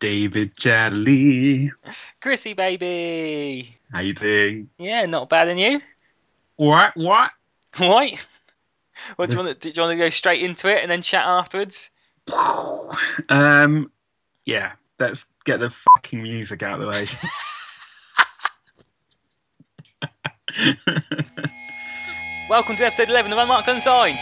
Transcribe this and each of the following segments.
David Chadley. Chrissy, baby. How you doing? Yeah, not bad, and you? All right. Well, do you want to go straight into it and then chat afterwards? Yeah, let's get the fucking music out of the way. Welcome to episode 11 of Unmarked Unsigned.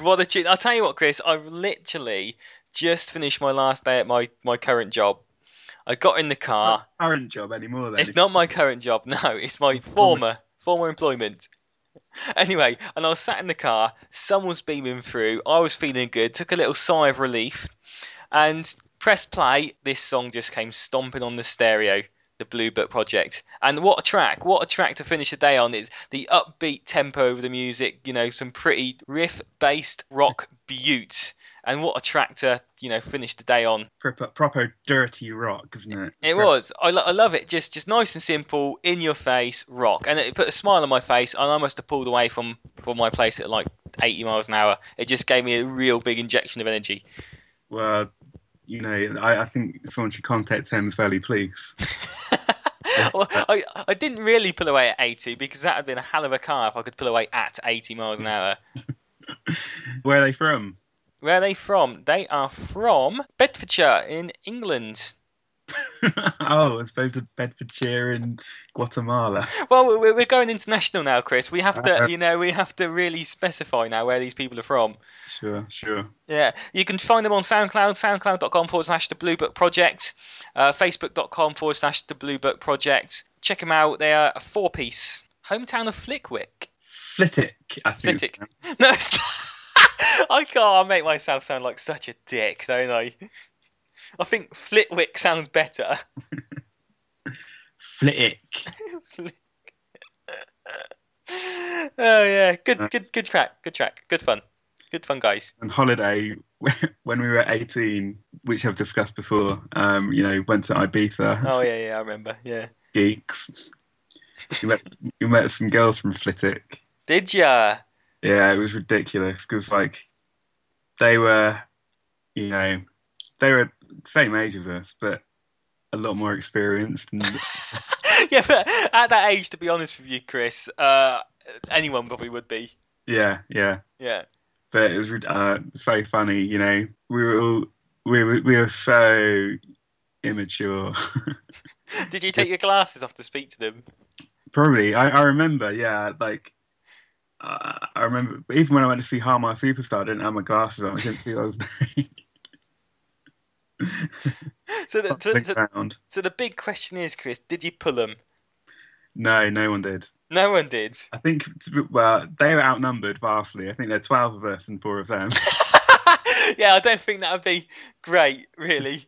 What a tune. I'll tell you what, Chris, I've literally just finished my last day at my current job. I got in the car. It's not current job anymore, then. It's not my current job, no. It's my former employment. Anyway, and I was sat in the car. Sun was beaming through. I was feeling good. Took a little sigh of relief. And pressed play. This song just came stomping on the stereo. The Blue Book Project. And what a track to finish the day on. It's the upbeat tempo of the music, you know, some pretty riff-based rock beaut. And what a track to, you know, finish the day on. Proper dirty rock, isn't it? It was. I love it. Just nice and simple, in your face rock. And it put a smile on my face, and I must have pulled away from my place at like 80 miles an hour. It just gave me a real big injection of energy. Well, you know, I think someone should contact Thames Valley, please. Well, I didn't really pull away at 80 because that had been a hell of a car if I could pull away at 80 miles an hour. Where are they from? They are from Bedfordshire in England. Oh, as opposed to Bedfordshire in Guatemala. Well, we're going international now, Chris. We have to, we have to really specify now where these people are from. Sure. Yeah, you can find them on SoundCloud, soundcloud.com/The Blue Book Project, facebook.com/The Blue Book Project. Check them out. They are a four-piece. Hometown of Flitwick. Flitwick, I think. Flitwick. No, it's not. I can't make myself sound like such a dick, don't I? I think Flitwick sounds better. Flitwick. yeah, good track, good fun, guys. On holiday when we were 18, which I've discussed before, went to Ibiza. Oh yeah, I remember. Yeah, geeks. You met some girls from Flitwick. Did ya? Yeah, it was ridiculous because they were, they were the same age as us, but a lot more experienced. And... yeah, but at that age, to be honest with you, Chris, anyone probably would be. Yeah. But it was so funny, We were so immature. Did you take your glasses off to speak to them? Probably. I remember. Yeah, I remember. Even when I went to see Har Mar Superstar, I didn't have my glasses on. I couldn't see what I was doing. So the big question is, Chris, did you pull them? No, no one did. I think, well, they were outnumbered vastly. I think there are 12 of us and 4 of them. Yeah, I don't think that would be great, really.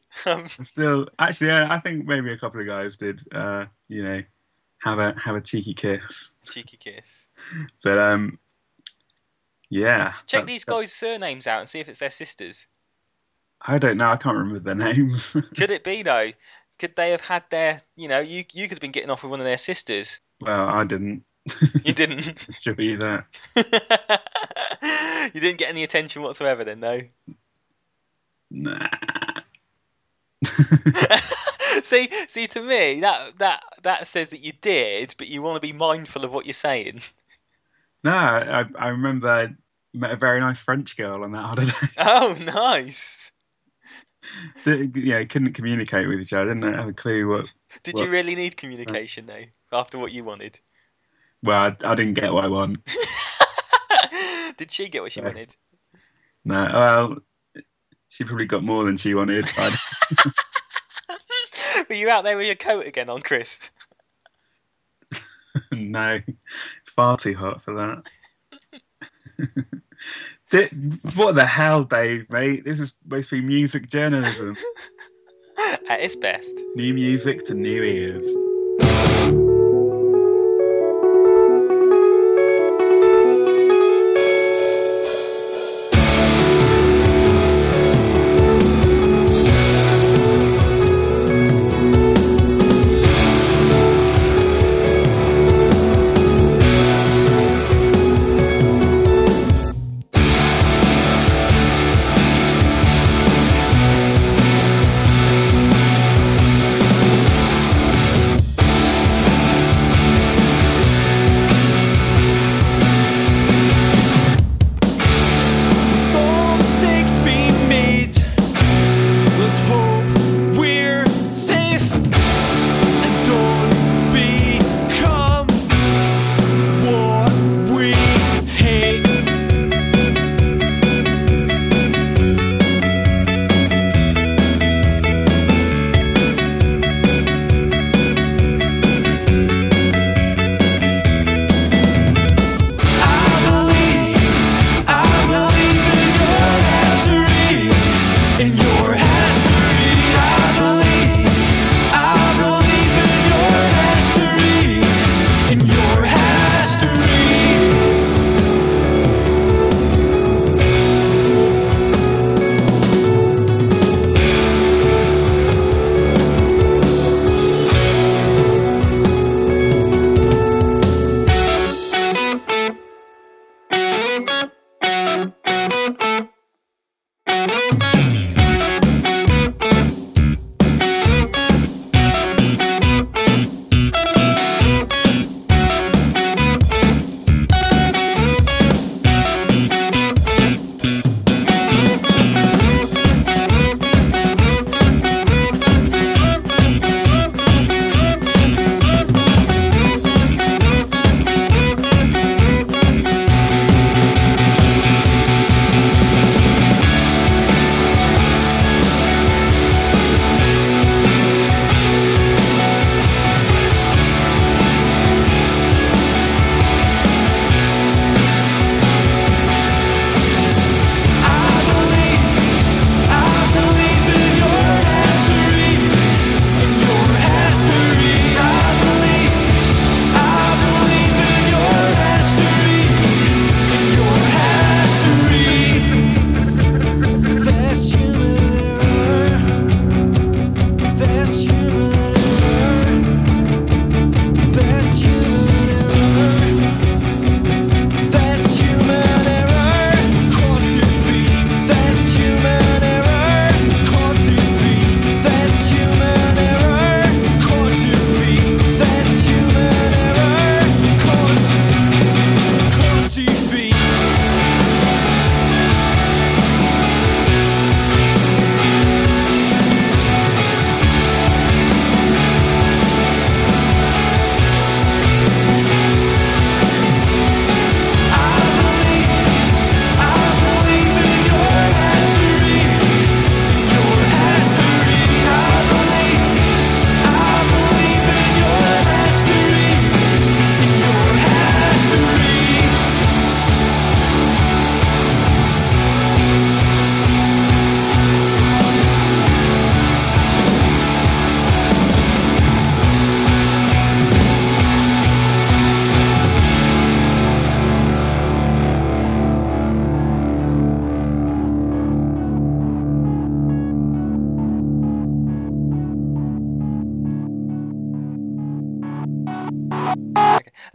Still, actually, yeah, I think maybe a couple of guys did, have a cheeky kiss. But, yeah. Check these guys' surnames out and see if it's their sisters. I don't know. I can't remember their names. Could it be, though? Could they have had their... You could have been getting off with one of their sisters. Well, I didn't. You didn't? Show you that. You didn't get any attention whatsoever then, though? Nah. See, to me, that says that you did, but you want to be mindful of what you're saying. No, I remember I met a very nice French girl on that holiday. Oh, nice. Couldn't communicate with each other. I didn't have a clue what... Did you really need communication, though, after what you wanted? Well, I didn't get what I want. Did she get what she wanted? No, well, she probably got more than she wanted. Were you out there with your coat again on, Chris? No, far too hot for that. What the hell, Dave, mate? This is supposed to be music journalism. At its best. New music to new ears.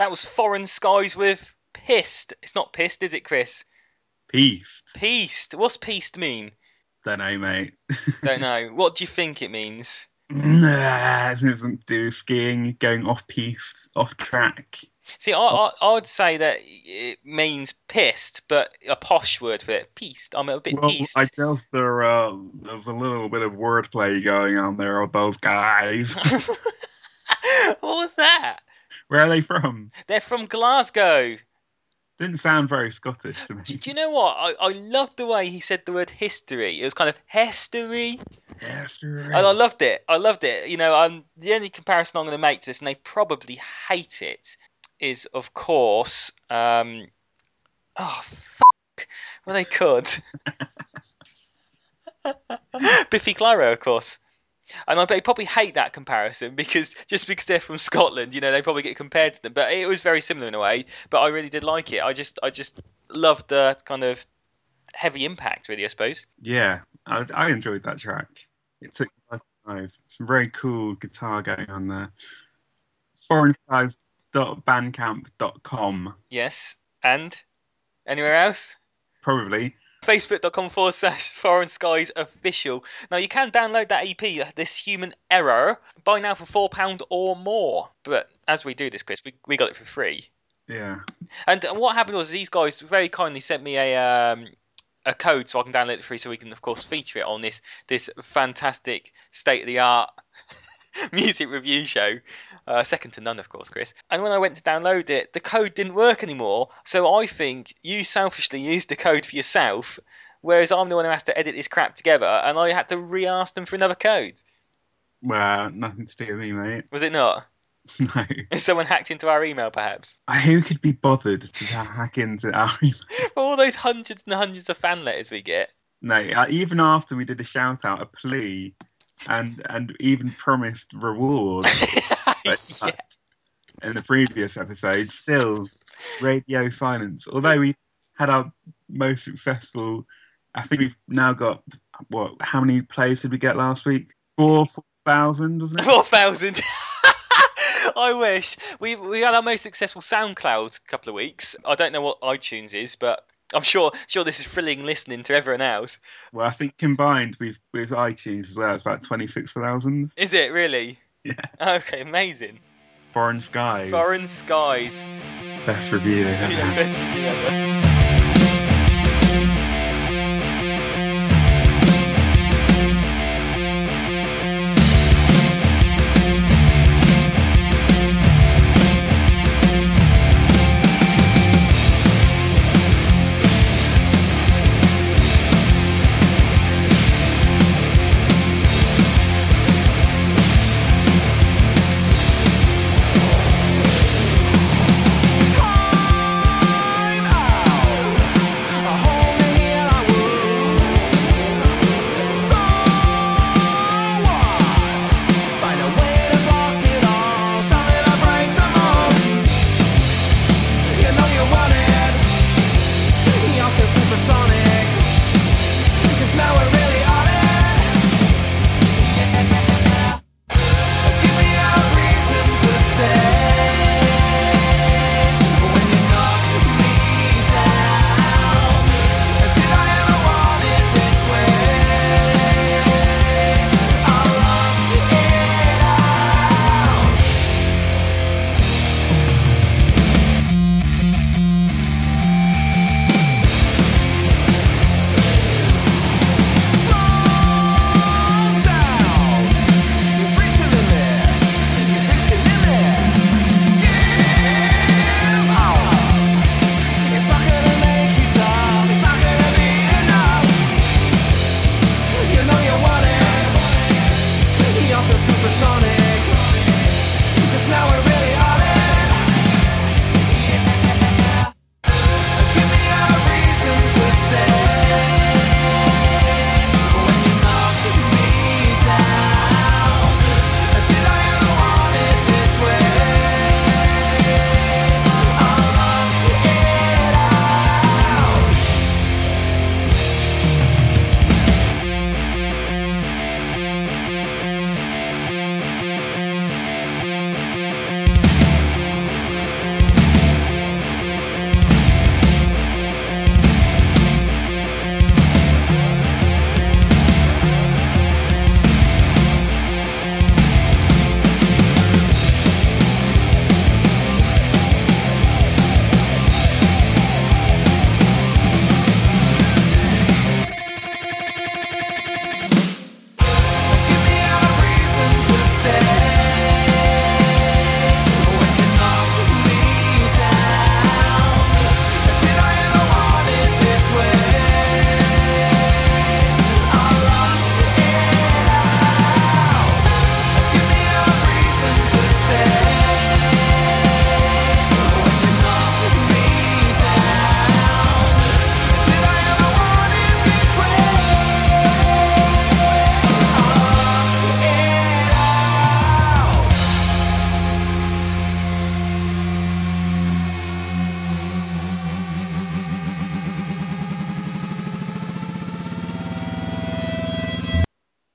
That was Foreign Skies with Pissed. It's not Pissed, is it, Chris? Peaced. Peaced. What's peaced mean? Don't know, mate. Don't know. What do you think it means? Nah, it doesn't do with skiing, going off piste, off track. See, I'd say that it means pissed, but a posh word for it. Pissed. I'm a bit pissed. I guess there's a little bit of wordplay going on there with those guys. What was that? Where are they from? They're from Glasgow. Didn't sound very Scottish to me. Do you know what? I loved the way he said the word history. It was kind of history. History. And I loved it. You know, the only comparison I'm going to make to this, and they probably hate it, is, of course, well, they could. Biffy Clyro, of course. And I bet they probably hate that comparison because they're from Scotland, you know, they probably get compared to them. But it was very similar in a way. But I really did like it. I just loved the kind of heavy impact, really, I suppose. Yeah, I enjoyed that track. It took some very cool guitar going on there. foreignskies.bandcamp.com. Yes, and anywhere else? Probably. Facebook.com/Foreign Skies Official. Now, you can download that EP, This Human Error, buy now for £4 or more. But as we do this, Chris, we got it for free. Yeah. And what happened was these guys very kindly sent me a code so I can download it free so we can, of course, feature it on this fantastic state-of-the-art music review show. Second to none, of course, Chris. And when I went to download it, the code didn't work anymore. So I think you selfishly used the code for yourself, whereas I'm the one who has to edit this crap together, and I had to re-ask them for another code. Well, nothing to do with me, mate. Was it not? No. Is someone hacked into our email, perhaps? Who could be bothered to hack into our email? All those hundreds and hundreds of fan letters we get. No, even after we did a shout-out, a plea... And even promised reward yeah. In the previous episode, still radio silence. Although we had our most successful, I think we've now got, how many plays did we get last week? 4,000, wasn't it? 4,000. I wish. We had our most successful SoundCloud couple of weeks. I don't know what iTunes is, but... I'm sure this is thrilling listening to everyone else. Well, I think combined with iTunes as well, it's about 26,000. Is it really? Yeah. Okay, amazing. Foreign Skies. Foreign Skies. Best review ever. Yeah, best review ever.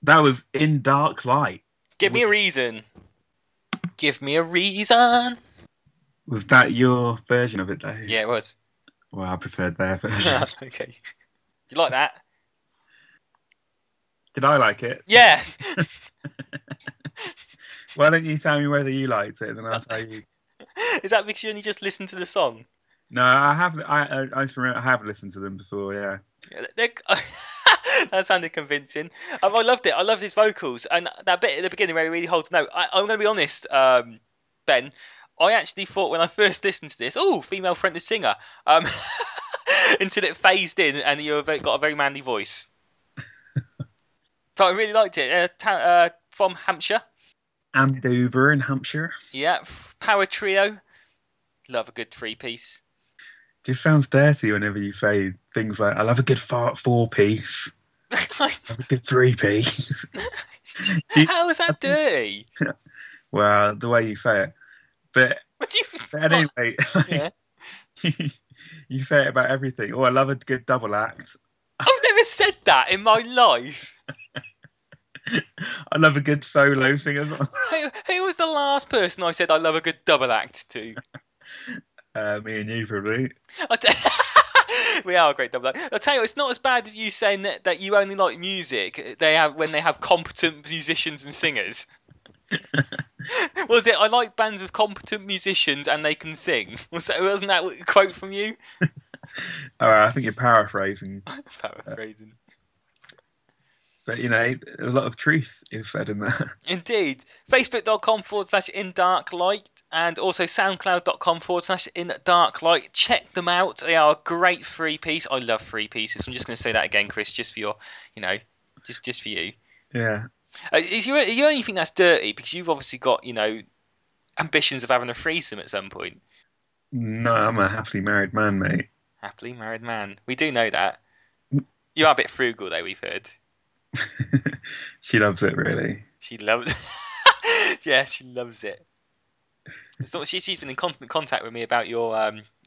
That was In Dark Light. Give me a reason. Give me a reason. Was that your version of it, though? Yeah, it was. Well, I preferred their version. Okay. Did you like that? Did I like it? Yeah. Why don't you tell me whether you liked it, and then I'll tell you. Is that because you only just listened to the song? No, I have. I just remember I have listened to them before. Yeah. That sounded convincing. I loved it. I loved his vocals, and that bit at the beginning where he really holds a note. I'm going to be honest, Ben. I actually thought when I first listened to this, oh, female friendly singer, until it phased in and you got a very manly voice. But I really liked it. From Hampshire. And Dover in Hampshire. Yeah, power trio. Love a good three-piece. Just sounds dirty whenever you say things like, I love a good four-piece. I love a good three-piece. How is that dirty? Well, the way you say it. But anyway, yeah. You say it about everything. Oh, I love a good double act. I've never said that in my life. I love a good solo thing as well. Who was the last person I said I love a good double act to? Me and you, probably. We are a great double act. I'll tell you, it's not as bad as you saying that you only like music when they have competent musicians and singers. Was it? I like bands with competent musicians and they can sing. Wasn't that a quote from you? All right, I think you're paraphrasing. But you know, a lot of truth is said in that. Indeed. Facebook.com/In Dark Light and also SoundCloud.com/In Dark Light. Check them out. They are a great three piece. I love three pieces. I'm just going to say that again, Chris, just for your, just for you. Yeah. You only think that's dirty because you've obviously got, ambitions of having a threesome at some point. No, I'm a happily married man, mate. Happily married man. We do know that. You are a bit frugal, though, we've heard. She loves it, really. She loves it. Yeah, she loves it. It's not, she's been in constant contact with me about your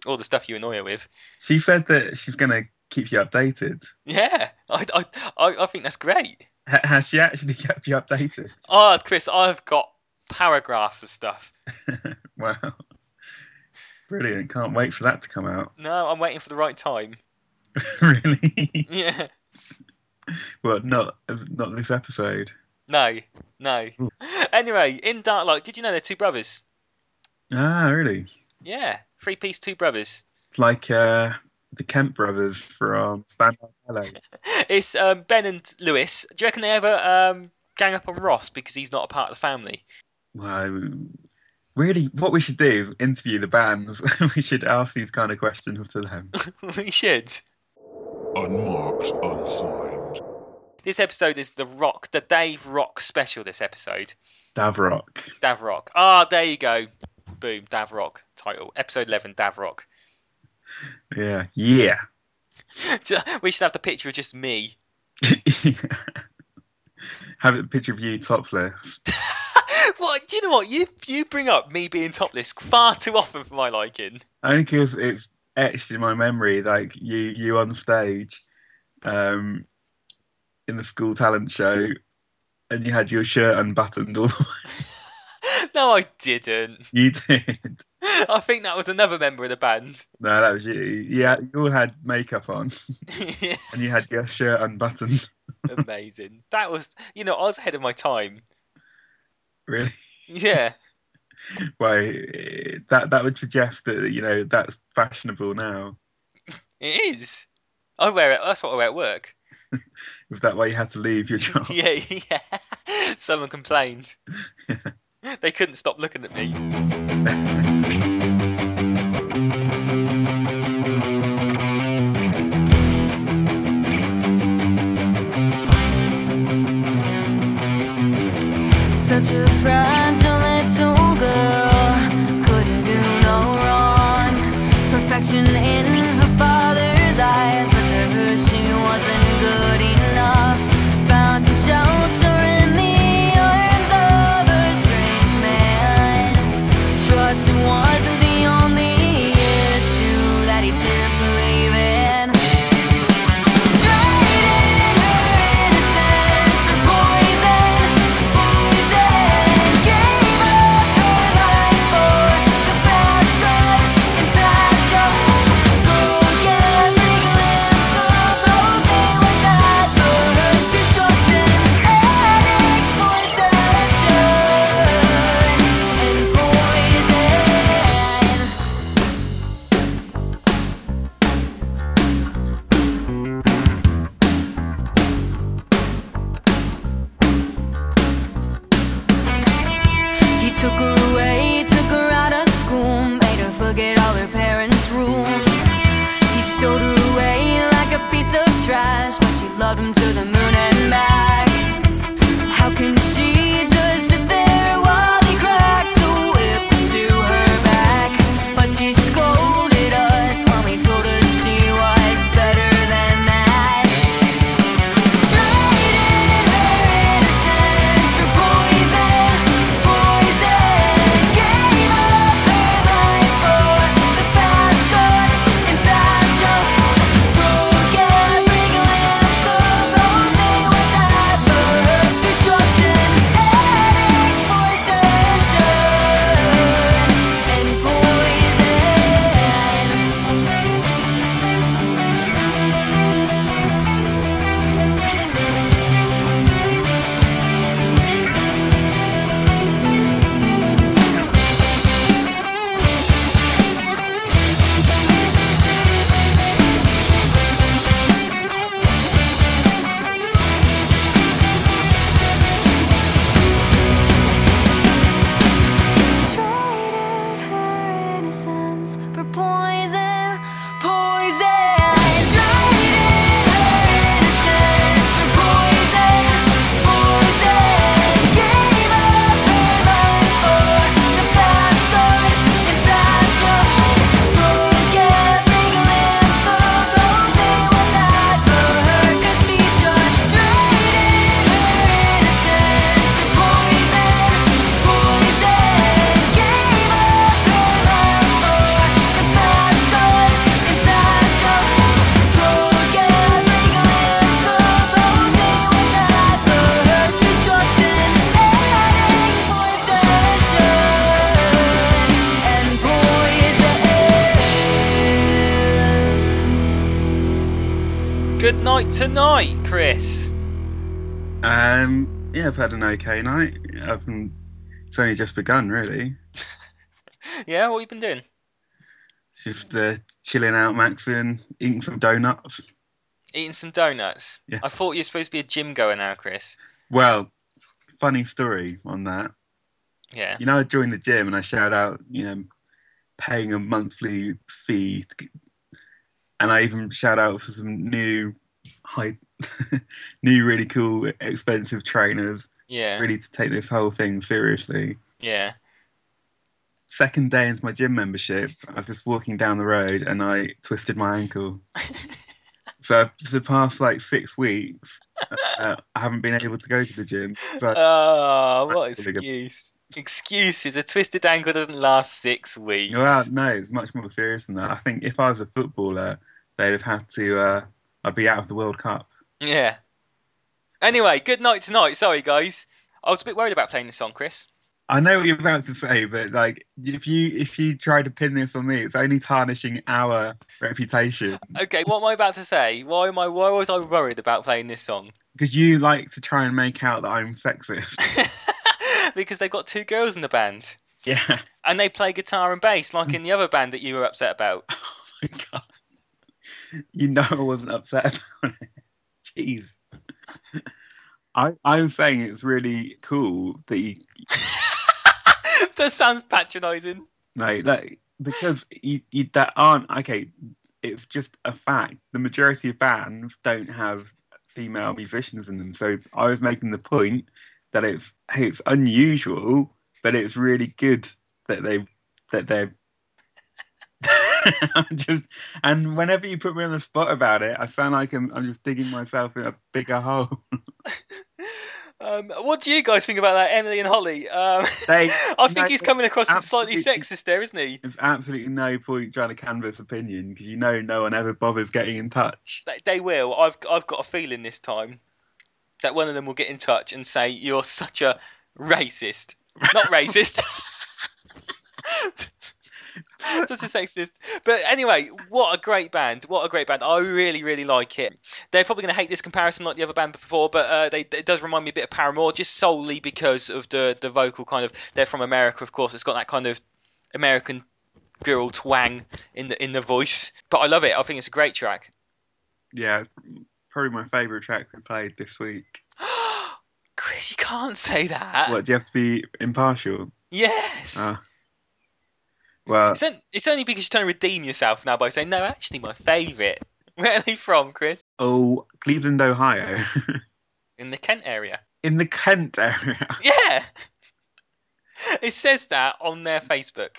all the stuff you annoy her with. She said that she's going to keep you updated. Yeah, I think that's great. Has she actually kept you updated? Oh, Chris, I've got paragraphs of stuff. Wow. Brilliant. Can't wait for that to come out. No, I'm waiting for the right time. Really? Yeah. Well, not this episode. No. Ooh. Anyway, In Dark Light, did you know they're two brothers? Ah, really? Yeah. Three-piece, two brothers. It's like the Kemp brothers from Spandau Ballet. It's Ben and Lewis. Do you reckon they ever gang up on Ross because he's not a part of the family? Well, really, what we should do is interview the bands. We should ask these kind of questions to them. We should. Unmarked Unsigned. This episode is the Dave Rock special, this episode. Davrock. Ah, there you go. Boom, Davrock title. Episode 11, Davrock. Yeah. We should have the picture of just me. Yeah. Have a picture of you topless. What? Do you know what? You bring up me being topless far too often for my liking. Only because it's etched in my memory, like you on stage in the school talent show and you had your shirt unbuttoned all the way. No, I didn't. You did. I think that was another member of the band. No, that was you. Yeah, you all had makeup on. Yeah. And you had your shirt unbuttoned. Amazing. That was, I was ahead of my time. Really? Yeah. Well, that would suggest that, that's fashionable now. It is. I wear it. That's what I wear at work. Is that why you had to leave your job? Yeah. Someone complained. Yeah. They couldn't stop looking at me. Such a fragile little girl, couldn't do no wrong. Perfection in her father's eyes, but to her she wasn't good enough. Found some shelter. Believe in, traded her innocence for poison. Goodnight Tonight, Chris. Yeah, I've had an okay night. It's only just begun, really. Yeah, what have you been doing? It's just chilling out, maxing, eating some donuts. Eating some donuts? Yeah. I thought you were supposed to be a gym goer now, Chris. Well, funny story on that. Yeah. You know, I joined the gym and I shout out, you know, paying a monthly fee. And I even shout out for some new really cool, expensive trainers. Yeah. Really to take this whole thing seriously. Yeah. Second day into my gym membership, I was just walking down the road and I twisted my ankle. So for the past like 6 weeks, I haven't been able to go to the gym. So what excuse. Excuses. A twisted ankle doesn't last 6 weeks. Well, no, it's much more serious than that. I think if I was a footballer, they'd have had to, I'd be out of the World Cup. Yeah. Anyway, good night tonight. Sorry, guys. I was a bit worried about playing this song, Chris. I know what you're about to say, but like, if you try to pin this on me, it's only tarnishing our reputation. Okay, what am I about to say? Why was I worried about playing this song? Because you like to try and make out that I'm sexist. Because they've got two girls in the band. Yeah. And they play guitar and bass, like in the other band that you were upset about. Oh my God. You know I wasn't upset about it. Jeez. I'm saying it's really cool that you... That sounds patronising. No, like, because that aren't... Okay, it's just a fact. The majority of bands don't have female musicians in them. So I was making the point that it's unusual, but it's really good that they're... And whenever you put me on the spot about it, I sound like I'm just digging myself in a bigger hole. What do you guys think about that, Emily and Holly? He's coming across as slightly sexist there, isn't he? There's absolutely no point trying to canvass opinion, because you know no one ever bothers getting in touch. They will. I've got a feeling this time that one of them will get in touch and say, you're such a racist. Not racist. Such a sexist. But anyway, what a great band. What a great band. I really, really like it. They're probably going to hate this comparison like the other band before, but it does remind me a bit of Paramore, just solely because of the vocal kind of... They're from America, of course. It's got that kind of American girl twang in the voice. But I love it. I think it's a great track. Yeah, probably my favourite track we played this week. Chris, you can't say that. What, do you have to be impartial? Yes. Well, it's only because you're trying to redeem yourself now by saying, no, actually, my favourite. Where are they from, Chris? Oh, Cleveland, Ohio. In the Kent area. In the Kent area? Yeah. It says that on their Facebook.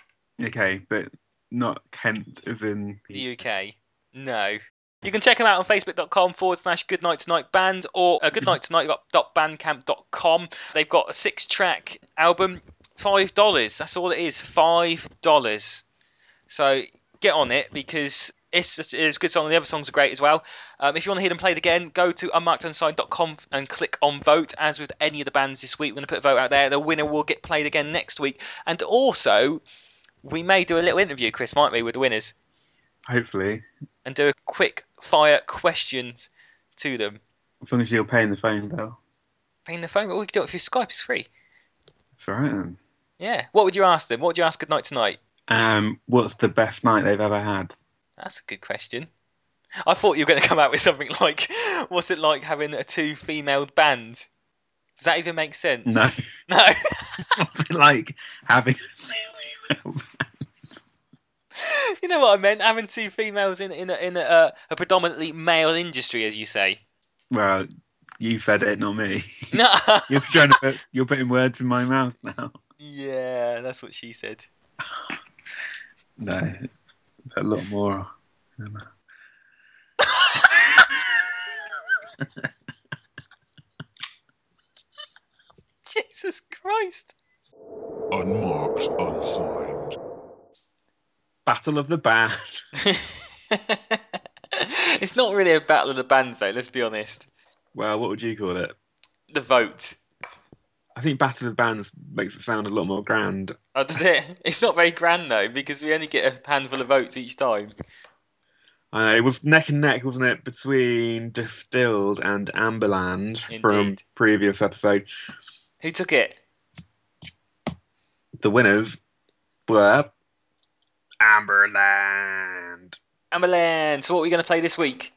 Okay, but not Kent as in... The UK. No. You can check them out on facebook.com/goodnighttonight band or goodnighttonight.bandcamp.com. They've got a 6-track album. $5. That's all it is. $5. So get on it, because it's a good song. The other songs are great as well. If you want to hear them played again, go to unmarkedunsigned.com and click on vote. As with any of the bands this week, we're going to put a vote out there. The winner will get played again next week. And also, we may do a little interview, Chris, might we, with the winners? Hopefully. And do a quick fire questions to them. As long as you're paying the phone bill. Paying the phone bill? We can do it through Skype. It's free. That's right then. Yeah. What would you ask them? What would you ask Goodnight Tonight? What's the best night they've ever had? That's a good question. I thought you were going to come out with something like, what's it like having a two-female band? Does that even make sense? No. No? What's it like having a two-female band? You know what I meant? Having two females in a predominantly male industry, as you say. Well... You said it, not me. No. You're putting words in my mouth now. Yeah, that's what she said. No, a lot more. Jesus Christ. Unmarked, unsigned. Battle of the Band. It's not really a battle of the bands, though, let's be honest. Well, what would you call it? The vote. I think Battle of the Bands makes it sound a lot more grand. Oh, does it? It's not very grand, though, because we only get a handful of votes each time. I know, it was neck and neck, wasn't it, between Distilled and Amberland. Indeed. From previous episode. Who took it? The winners were Amberland. Amberland. So what are we going to play this week?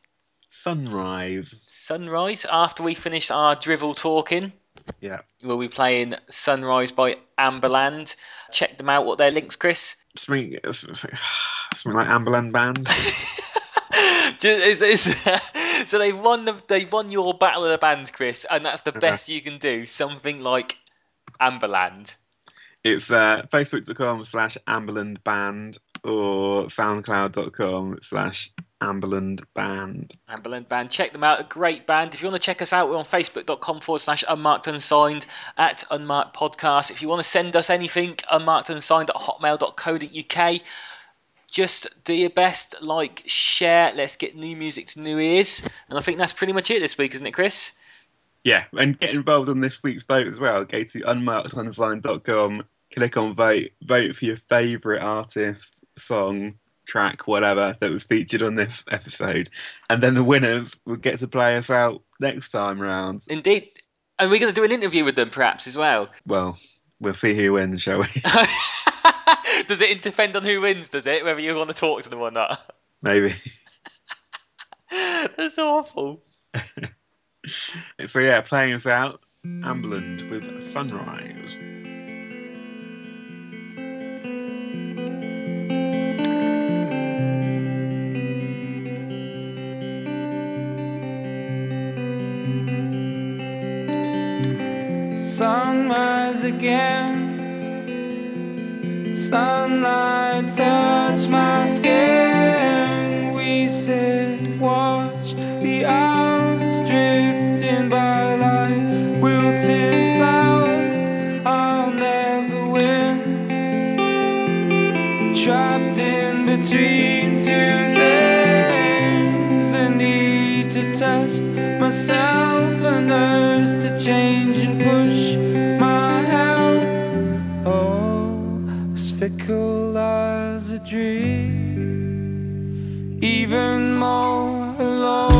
Sunrise. Sunrise. After we finish our drivel talking, yeah, we'll be playing Sunrise by Amberland. Check them out. What their links, Chris? Something like Amberland Band. So they won your battle of the bands, Chris, and that's the best you can do. Something like Amberland. It's facebook.com/Amberland Band or soundcloud.com/Amberland Band. Amberland Band. Check them out. A great band. If you want to check us out, we're on facebook.com/Unmarked Unsigned, at Unmarked Podcast. If you want to send us anything, unmarkedunsigned@hotmail.co.uk. Just do your best. Like, share. Let's get new music to new ears. And I think that's pretty much it this week, isn't it, Chris? Yeah, and get involved on this week's vote as well. Go to unmarkedunsigned.com. Click on vote. Vote for your favourite artist, song, track, whatever that was featured on this episode. And then the winners will get to play us out next time round. Indeed. And we're going to do an interview with them perhaps as well. Well, we'll see who wins, shall we? Does it depend on who wins, does it? Whether you want to talk to them or not? Maybe. That's awful. So yeah, playing us out, Amberland with Sunrise. Sunrise again. Sunlight touched my skin. We sit, watch the hours drifting by like wilted flowers. I'll never win. Trapped in between two things. I need to test myself, and urge to change and push my health. Oh, as fickle as a dream, even more alone.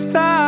star.